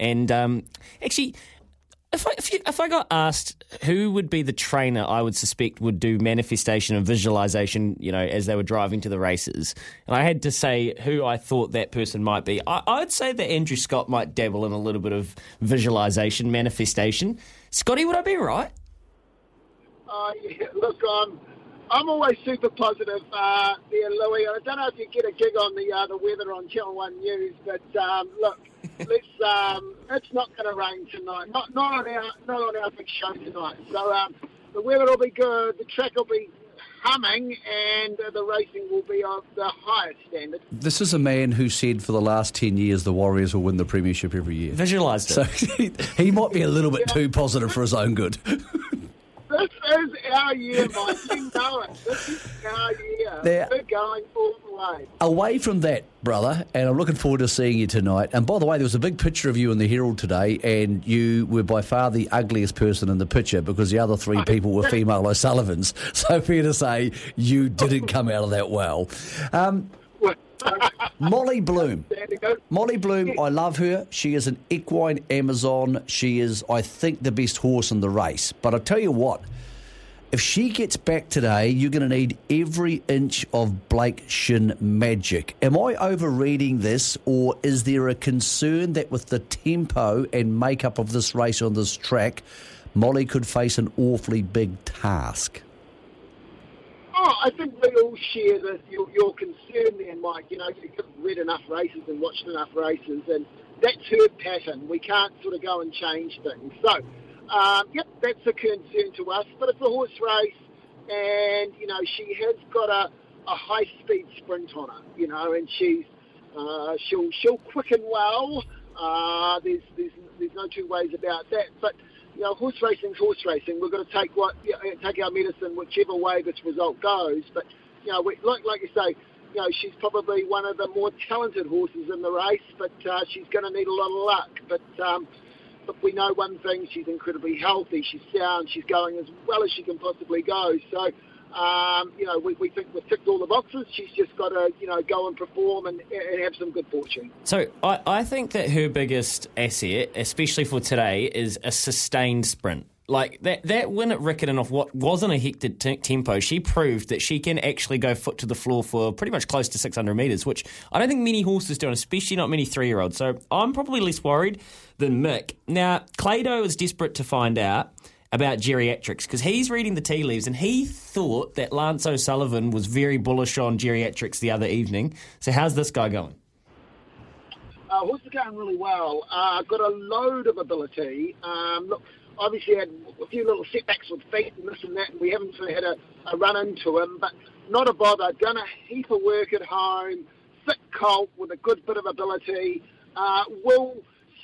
And actually, if I got asked who would be the trainer I would suspect would do manifestation and visualisation, you know, as they were driving to the races, and I had to say who I thought that person might be, I'd say that Andrew Scott might dabble in a little bit of visualisation, manifestation. Scotty, would I be right? Yeah, look, I'm always super positive there, Louis. I don't know if you get a gig on the weather on Channel 1 News, but look, it's not going to rain tonight. Not on our big show tonight. So the weather will be good, the track will be humming, and the racing will be of the highest standard. This is a man who said for the last 10 years the Warriors will win the premiership every year. Visualised it. So he might be a little bit too positive for his own good. This is our year, Mike. You know it. This is our year. We're going all the way. Away from that, brother, and I'm looking forward to seeing you tonight. And by the way, there was a big picture of you in the Herald today, and you were by far the ugliest person in the picture because the other three people were female O'Sullivans. So fair to say you didn't come out of that well. Molly Bloom. Molly Bloom, I love her. She is an equine Amazon. She is, I think, the best horse in the race. But I'll tell you what, if she gets back today, you're going to need every inch of Blake Shinn magic. Am I overreading this, or is there a concern that with the tempo and makeup of this race on this track, Molly could face an awfully big task? Oh, I think we all share your concern there, Mike. You know, you've read enough races and watched enough races, and that's her pattern. We can't sort of go and change things. So, yep, that's a concern to us. But it's a horse race, and, you know, she has got a high-speed sprint on her, you know, and she'll quicken well. There's no two ways about that. But, you know, horse racing's horse racing. We've got to take our medicine whichever way this result goes. But, you know, like you say, you know, she's probably one of the more talented horses in the race, but she's going to need a lot of luck. But we know one thing, she's incredibly healthy, she's sound, she's going as well as she can possibly go. So, you know, we think we've ticked all the boxes. She's just got to, you know, go and perform and have some good fortune. So I think that her biggest asset, especially for today, is a sustained sprint. Like, that win at Riccarton off what wasn't a hectic tempo, she proved that she can actually go foot to the floor for pretty much close to 600 metres, which I don't think many horses do, and especially not many three-year-olds. So I'm probably less worried than Mick. Now, Clado is desperate to find out about geriatrics because he's reading the tea leaves, and he thought that Lance O'Sullivan was very bullish on geriatrics the other evening. So how's this guy going? Horses are going really well. Got a load of ability. Look, obviously had a few little setbacks with feet and this and that, and we haven't sort of had a run into him, but not a bother. Done a heap of work at home. Fit colt with a good bit of ability. Will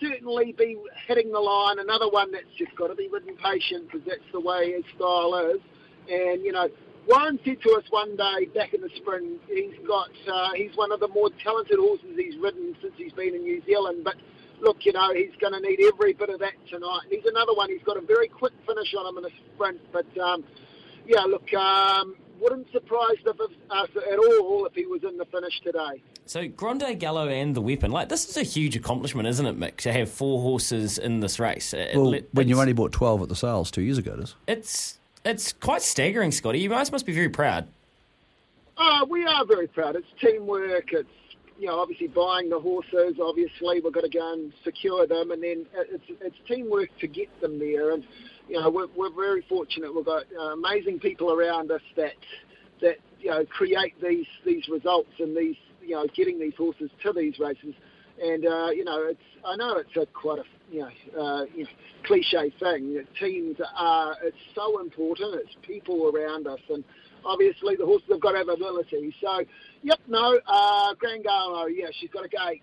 certainly be hitting the line. Another one that's just got to be ridden patient because that's the way his style is. And, you know, Warren said to us one day back in the spring, he's one of the more talented horses he's ridden since he's been in New Zealand, but look, you know, he's going to need every bit of that tonight. And he's another one. He's got a very quick finish on him in a sprint. But, yeah, look, wouldn't surprise us at all if he was in the finish today. So Grande Gallo and The Weapon, like, this is a huge accomplishment, isn't it, Mick, to have four horses in this race? Well, when you only bought 12 at the sales 2 years ago, it is. It's quite staggering, Scotty. You guys must be very proud. Oh, we are very proud. It's teamwork. It's, you know, obviously buying the horses, obviously we've got to go and secure them, and then it's teamwork to get them there. And, you know, we're very fortunate. We've got amazing people around us that you know, create these results and these, you know, getting these horses to these races. And, you know, it's quite a cliche thing. Teams are, it's so important. It's people around us, and obviously the horses have got to have ability. So, yep, no, Grande Gallo, yeah, she's got a gait.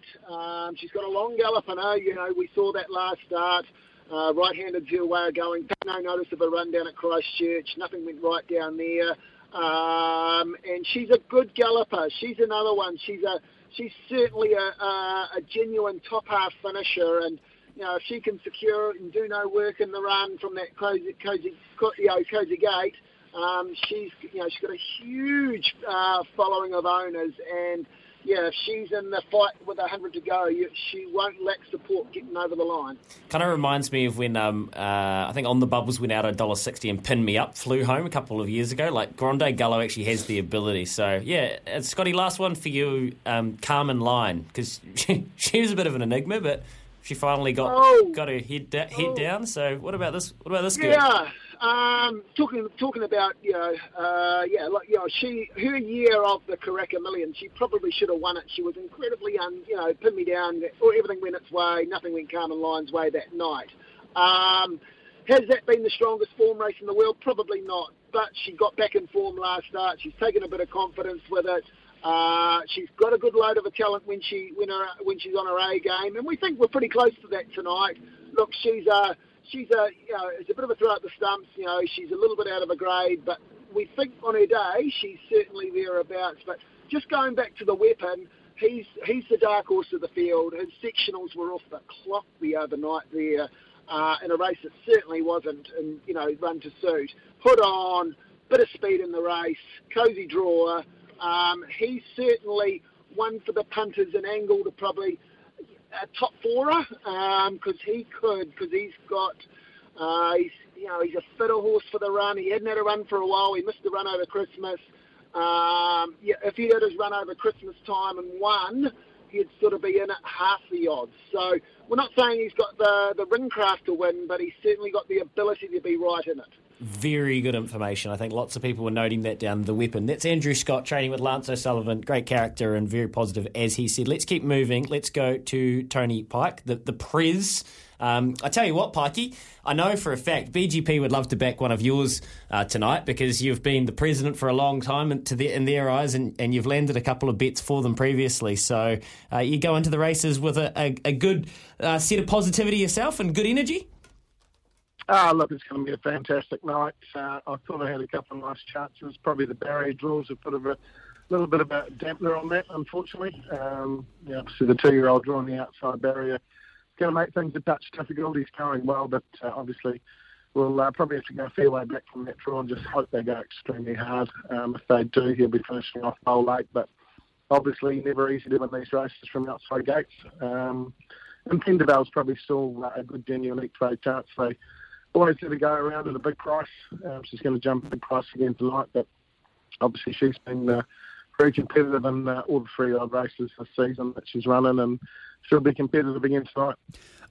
She's got a long gallop in her. You know, we saw that last start. Right-handed's her way of going. No notice of a run down at Christchurch. Nothing went right down there. And she's a good galloper. She's another one. She's certainly a genuine top-half finisher, and, you know, if she can secure it and do no work in the run from that cozy gate, she's got a huge following of owners, and yeah, if she's in the fight with 100 to go, she won't lack support getting over the line. Kind of reminds me of when I think On the Bubbles went out at $1.60 and Pin Me Up flew home a couple of years ago. Like, Grande Gallo actually has the ability. So, yeah, Scotty, last one for you, Carmen Line, because she was a bit of an enigma, but she finally got her head down. So what about this? What about this girl? Yeah. Talking about, you know, her year of the Karaka Millions, she probably should have won it. She was incredibly, Pin Me Down, everything went its way, nothing went Carmen Line's way that night. Has that been the strongest form race in the world? Probably not, but she got back in form last start. She's taken a bit of confidence with it. She's got a good load of a talent when she's on her A game, and we think we're pretty close to that tonight. Look, it's a bit of a throw at the stumps, you know, she's a little bit out of her grade, but we think on her day she's certainly thereabouts. But just going back to The Weapon, he's the dark horse of the field. His sectionals were off the clock the other night there in a race that certainly wasn't, and run to suit. Put on, bit of speed in the race, cosy draw. He's certainly one for the punters and angle to probably... a top fourer, because he's got, he's a fitter horse for the run. He hadn't had a run for a while. He missed the run over Christmas. If he had his run over Christmas time and won, he'd sort of be in at half the odds. So we're not saying he's got the ring craft to win, but he's certainly got the ability to be right in it. Very good information. I think lots of people were noting that down. The Weapon. That's Andrew Scott training with Lance O'Sullivan. Great character and very positive, as he said. Let's keep moving. Let's go to Tony Pike, the Prez. I tell you what, Pikey, I know for a fact BGP would love to back one of yours tonight, because you've been the president for a long time in their eyes, and you've landed a couple of bets for them previously. So you go into the races with a good set of positivity yourself and good energy? Look, it's going to be a fantastic night. I thought I had a couple of nice chances. Probably the barrier draws a little bit of a dampener on that, unfortunately. Obviously, the 2-year-old drawing the outside barrier is going to make things a touch difficult. He's going well, but obviously we'll probably have to go a fair way back from that draw and just hope they go extremely hard. If they do, he'll be finishing off bowl late, but obviously never easy to win these races from outside gates. And Pendervale's probably still a good genuine trade chance. So always going to go around at a big price. She's going to jump a big price again tonight, but obviously she's been very competitive in all the 3-year-old races this season that she's running, and she'll be competitive again tonight.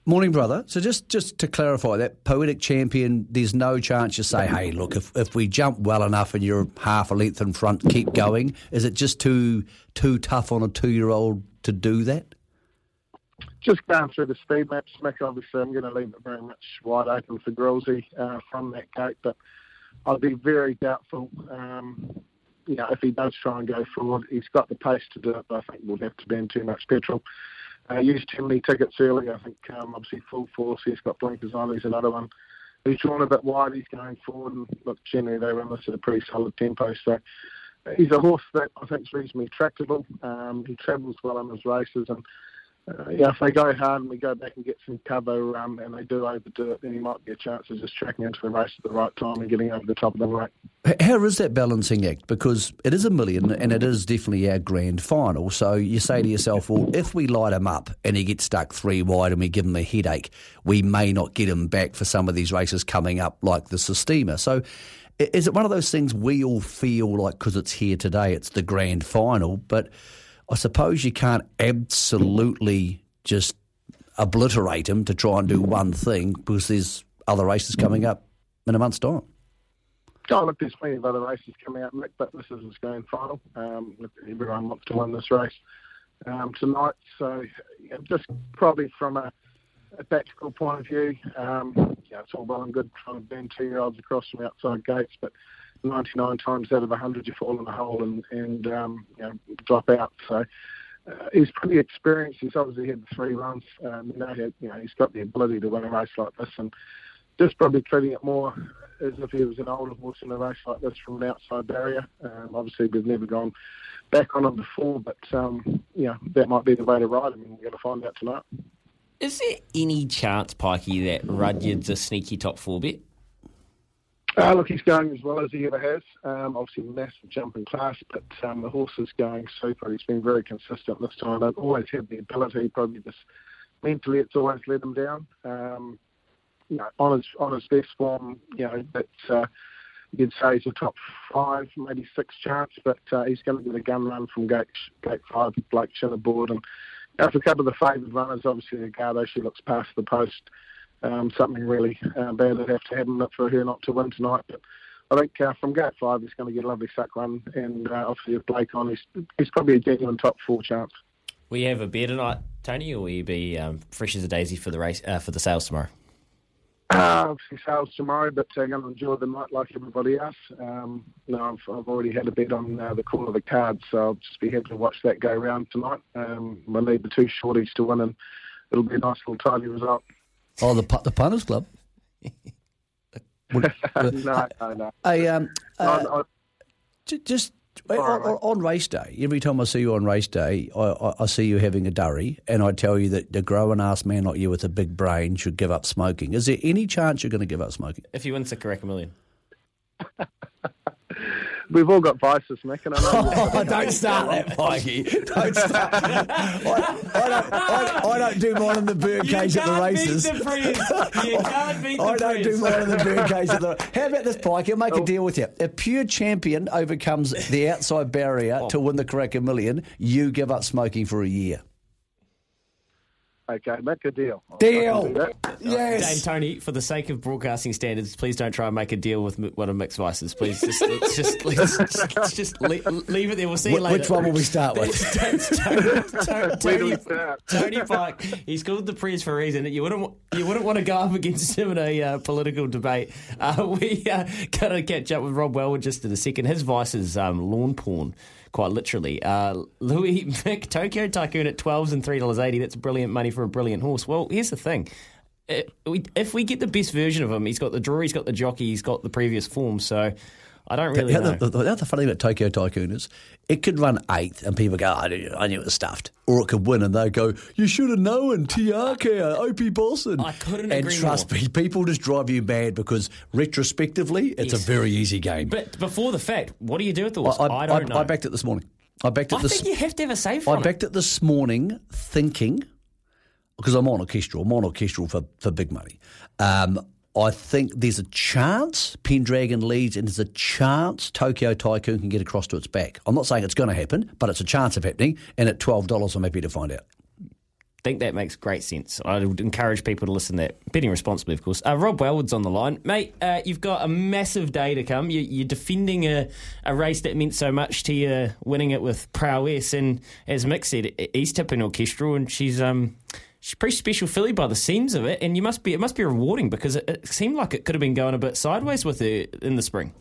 Morning, brother. So just to clarify, that poetic champion, there's no chance you say, hey, look, if we jump well enough and you're half a length in front, keep going. Is it just too tough on a 2-year-old to do that? Just going through the speed maps, Mick, obviously I'm going to leave it very much wide open for Grilzy from that gate, but I'd be very doubtful if he does try and go forward. He's got the pace to do it, but I think we'll have to burn too much petrol. Used too many tickets early, I think. Obviously Full Force, he's got Blinkers on, he's another one. He's drawn a bit wide, he's going forward, and look, generally they run this at a pretty solid tempo, so he's a horse that I think is reasonably tractable. He travels well in his races, and if they go hard and we go back and get some cover and they do overdo it, then he might be a chance of just tracking into the race at the right time and getting over the top of the rate. How is that balancing act? Because it is $1 million and it is definitely our grand final. So you say to yourself, well, if we light him up and he gets stuck 3 wide and we give him a headache, we may not get him back for some of these races coming up like the Sistema. So is it one of those things we all feel like, because it's here today, it's the grand final, but... I suppose you can't absolutely just obliterate him to try and do one thing, because there's other races coming up in a month's time. Oh, look, there's plenty of other races coming up, Mick, but this is his grand final. Everyone wants to win this race tonight. So just probably from a tactical point of view, it's all well and good trying to burn 2-year-olds across from outside gates, but 99 times out of 100 you fall in a hole and drop out. So he's pretty experienced. He's obviously had 3 runs. He's got the ability to win a race like this, and just probably treating it more as if he was an older horse in a race like this from an outside barrier. Obviously we've never gone back on him before, but that might be the way to ride him, and we're going to find out tonight. Is there any chance, Pikey, that Rudyard's a sneaky top 4 bet? Look, he's going as well as he ever has. Obviously, massive jump in class, but the horse is going super. He's been very consistent this time. They've always had the ability, probably just mentally it's always let him down. You know, on his best form, you know, that's, you could say he's a top five, maybe six chance, but he's going to get a gun run from gate five with Blake Chinnerboard. And after a couple of the favoured runners, obviously Ricardo, she looks past the post. Something really bad would have to happen for her not to win tonight. But I think from gate five, he's going to get a lovely suck run. And obviously, if Blake on, he's probably a genuine top four chance. Will you have a beer tonight, Tony, or will you be fresh as a daisy for the race for the sales tomorrow? Obviously, sales tomorrow, but I'm going to enjoy the night like everybody else. I've already had a bet on the call of the card, so I'll just be happy to watch that go round tonight. We'll need the two shorties to win, and it'll be a nice little tidy result. Oh, the Punters Club. No. On race day, every time I see you on race day, I see you having a durry, and I tell you that a grown-ass man like you with a big brain should give up smoking. Is there any chance you're going to give up smoking? If you win the Karaka Million. We've all got vices, Mick, and I know... don't start that, Mikey. Don't start that. I don't do mine in the birdcage at the races. You can't beat the I don't do mine in the birdcage at the races. How about this, Pike? I'll make a deal with you. A pure champion overcomes the outside barrier to win the Karaka Million. You give up smoking for a year. Okay, make a deal. Deal! Yes! Dame Tony, for the sake of broadcasting standards, please don't try and make a deal with one of Mick's vices. Please, let's just leave it there. We'll see you later. Which one will we start with? Tony Pike, he's called the press for a reason. You wouldn't want to go up against him in a political debate. We got to catch up with Rob Wellwood just in a second. His vice is lawn porn. Quite literally. Louis Mick, Tokyo Tycoon at $12 and $3.80. That's brilliant money for a brilliant horse. Well, here's the thing. If we get the best version of him, he's got the draw, he's got the jockey, he's got the previous form, so I don't really know. The other funny thing about Tokyo Tycoon is it could run 8th and people go, I knew it was stuffed. Or it could win and they go, you should have known, Tiakea, Opie Boston. I couldn't agree more. And trust me, people just drive you mad because retrospectively, it's a very easy game. But before the fact, what do you do with the horse? I don't know. I backed it this morning. I think you have to have a save from it. I backed it this morning thinking, because I'm on Orchestral. I'm on Orchestral for big money. I think there's a chance Pendragon leads and there's a chance Tokyo Tycoon can get across to its back. I'm not saying it's going to happen, but it's a chance of happening, and at $12 I'm happy to find out. I think that makes great sense. I would encourage people to listen to that. Betting responsibly, of course. Rob Wellwood's on the line. Mate, you've got a massive day to come. You're defending a race that meant so much to you, winning it with Prowess, and as Mick said, he's tipping Orchestral, and she's a pretty special filly by the seams of it, and it must be rewarding because it seemed like it could have been going a bit sideways with her in the spring.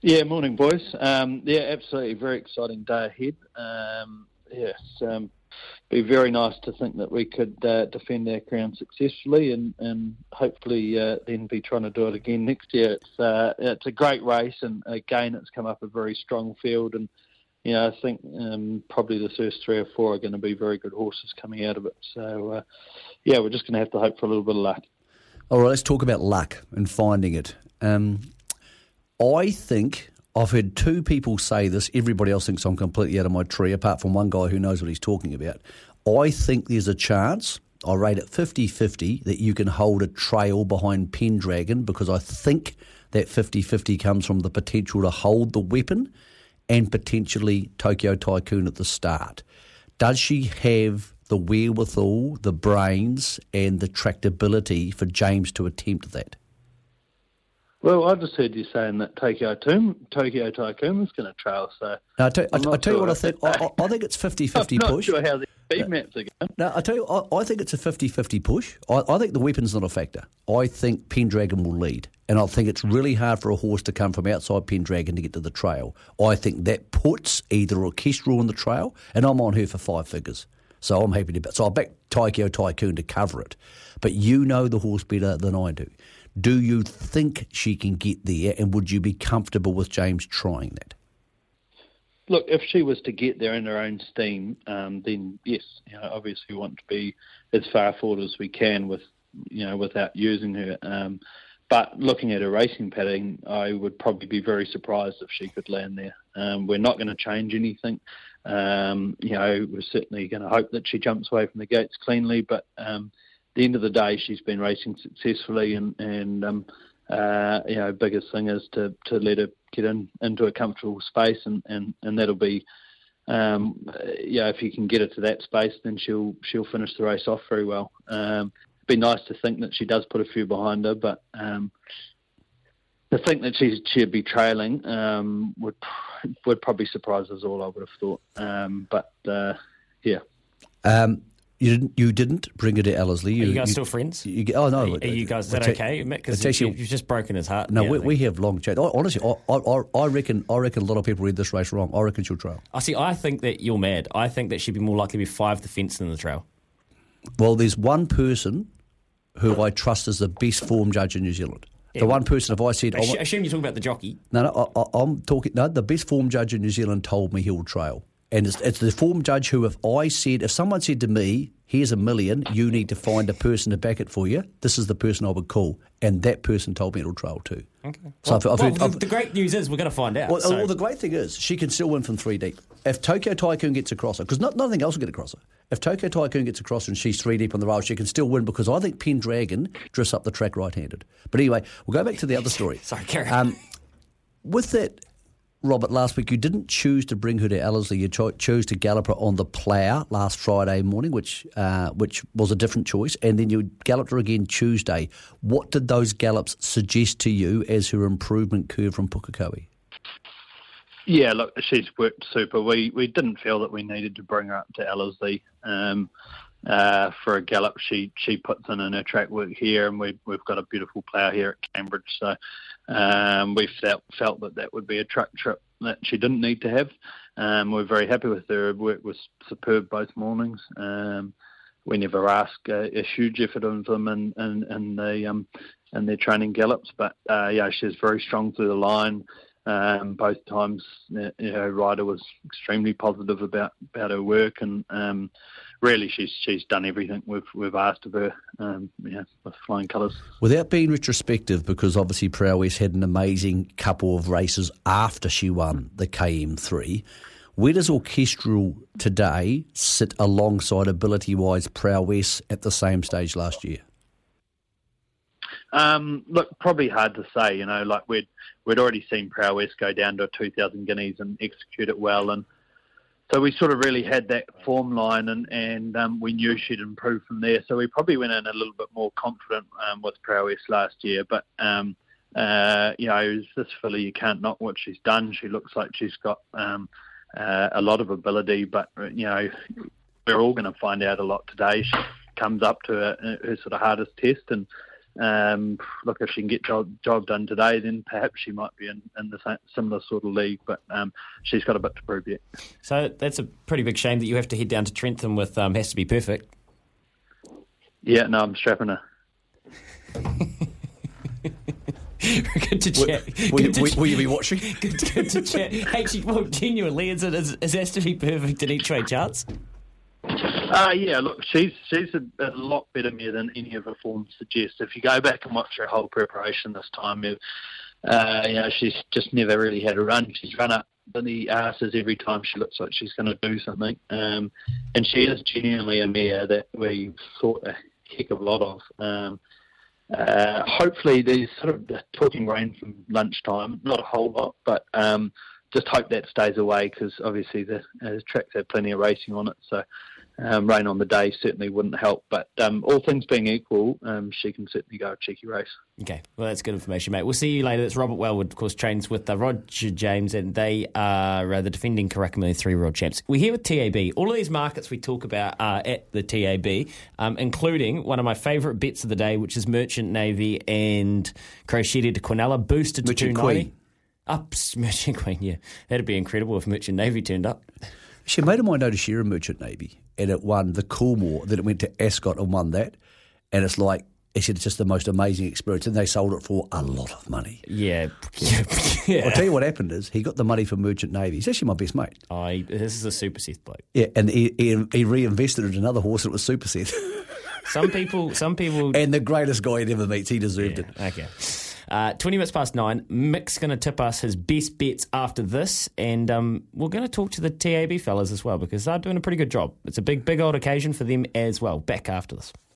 Yeah, morning, boys. Absolutely, very exciting day ahead. Be very nice to think that we could defend our crown successfully, and hopefully then be trying to do it again next year. It's a great race, and again, it's come up a very strong field and. Yeah, I think probably the first three or four are going to be very good horses coming out of it. So, we're just going to have to hope for a little bit of luck. All right, let's talk about luck and finding it. I think I've heard two people say this. Everybody else thinks I'm completely out of my tree, apart from one guy who knows what he's talking about. I think there's a chance, I rate it 50-50, that you can hold a trail behind Pendragon because I think that 50-50 comes from the potential to hold the weapon and potentially Tokyo Tycoon at the start. Does she have the wherewithal, the brains, and the tractability for James to attempt that? Well, I just heard you saying that Tokyo Tycoon is going to trail, so... No, I tell you what I think. I think it's 50-50 push. I'm not sure how the speed maps are going. No, I tell you, I think it's a 50-50 push. I think the weapon's not a factor. I think Pendragon will lead. And I think it's really hard for a horse to come from outside Pendragon to get to the trail. I think that puts either Orchestral on the trail, and I'm on her for five figures. So I'm happy to bet. So I'll back Tokyo Tycoon to cover it. But you know the horse better than I do. Do you think she can get there, and would you be comfortable with James trying that? Look, if she was to get there in her own steam, then yes, obviously we want to be as far forward as we can with without using her. But looking at her racing padding, I would probably be very surprised if she could land there. We're not going to change anything. We're certainly going to hope that she jumps away from the gates cleanly. But at the end of the day, she's been racing successfully, and biggest thing is to let her get into a comfortable space, and that'll be. If you can get her to that space, then she'll finish the race off very well. It'd be nice to think that she does put a few behind her, but to think that she'd be trailing would probably surprise us all, I would have thought. You didn't bring her to Ellerslie. Are you guys still friends? No. Are you guys, is that okay? Because you've just broken his heart. No, we have long chat. Honestly, I reckon a lot of people read this race wrong. I reckon she'll trail. I think that you're mad. I think that she'd be more likely to be five the fence than the trail. Well, there's one person who I trust is the best form judge in New Zealand. Yeah. The one person, if I said... I assume you're talking about the jockey. No, the best form judge in New Zealand told me he'll trail. And it's the form judge who, if someone said to me, here's $1 million, you need to find a person to back it for you, this is the person I would call. And that person told me it'll trail too. Okay. So the great news is we're going to find out. Well, the great thing is she can still win from 3 deep. If Tokyo Tycoon gets across her, because nothing else will get across her. If Tokyo Tycoon gets across her and she's 3 deep on the rail, she can still win because I think Pendragon drifts up the track right-handed. But anyway, we'll go back to the other story. Sorry, carry on. With that... Robert, last week you didn't choose to bring her to Ellerslie. You chose to gallop her on the plough last Friday morning, which was a different choice, and then you galloped her again Tuesday. What did those gallops suggest to you as her improvement curve from Pukekohe? Yeah, look, she's worked super. We didn't feel that we needed to bring her up to Ellerslie for a gallop. She puts in her track work here, and we've got a beautiful plough here at Cambridge, so... we felt that would be a truck trip that she didn't need to have. We're very happy with her. Work was superb both mornings. We never ask a huge effort of them in their training gallops, but she's very strong through the line. Both times, Ryder was extremely positive about her work, and really she's done everything we've asked of her, with flying colours. Without being retrospective, because obviously Prowess had an amazing couple of races after she won the KM3, where does Orchestral today sit alongside ability-wise Prowess at the same stage last year? Look, probably hard to say, we'd already seen Prowess go down to 2000 Guineas and execute it well, and so we sort of really had that form line, and we knew she'd improve from there, so we probably went in a little bit more confident with Prowess last year, but this filly, you can't knock what she's done. She looks like she's got a lot of ability, but we're all going to find out a lot today. She comes up to her sort of hardest test, and look, if she can get job done today, then perhaps she might be in the same, similar sort of league, but she's got a bit to prove yet. So that's a pretty big shame that you have to head down to Trentham with Has to Be Perfect. Yeah, no, I'm strapping her. Good to chat. Will you be watching? Good to chat. Actually, well, genuinely, is Has to Be Perfect an each way chance? She's a lot better mare than any of her form suggests. If you go back and watch her whole preparation this time, she's just never really had a run. She's run up in the asses every time she looks like she's going to do something. And she is genuinely a mare that we thought a heck of a lot of. Hopefully there's sort of the talking rain from lunchtime, not a whole lot, but... just hope that stays away, because obviously the tracks have plenty of racing on it, so rain on the day certainly wouldn't help. But all things being equal, she can certainly go a cheeky race. Okay, well, that's good information, mate. We'll see you later. That's Robert Wellwood, of course, trains with Roger James, and they are the defending Karaka Millions 3-year-old champs. We're here with TAB. All of these markets we talk about are at the TAB, including one of my favourite bets of the day, which is Merchant Navy and Crochetti to Quinella, boosted to 290. Merchant Queen, yeah. That'd be incredible if Merchant Navy turned up. She made a mind out to share a Merchant Navy, and it won the Coolmore, then it went to Ascot and won that, and it's like, he said it's just the most amazing experience, and they sold it for a lot of money. Yeah. I'll tell you what happened is, he got the money for Merchant Navy. He's actually my best mate. This is a Super Seth bloke. Yeah, and he reinvested in another horse that was Super Seth. Some people... And the greatest guy he'd ever meets, he deserved it. Okay. 20 minutes past 9. Mick's going to tip us his best bets after this, and we're going to talk to the TAB fellas as well, because they're doing a pretty good job. It's a big old occasion for them as well. Back after this.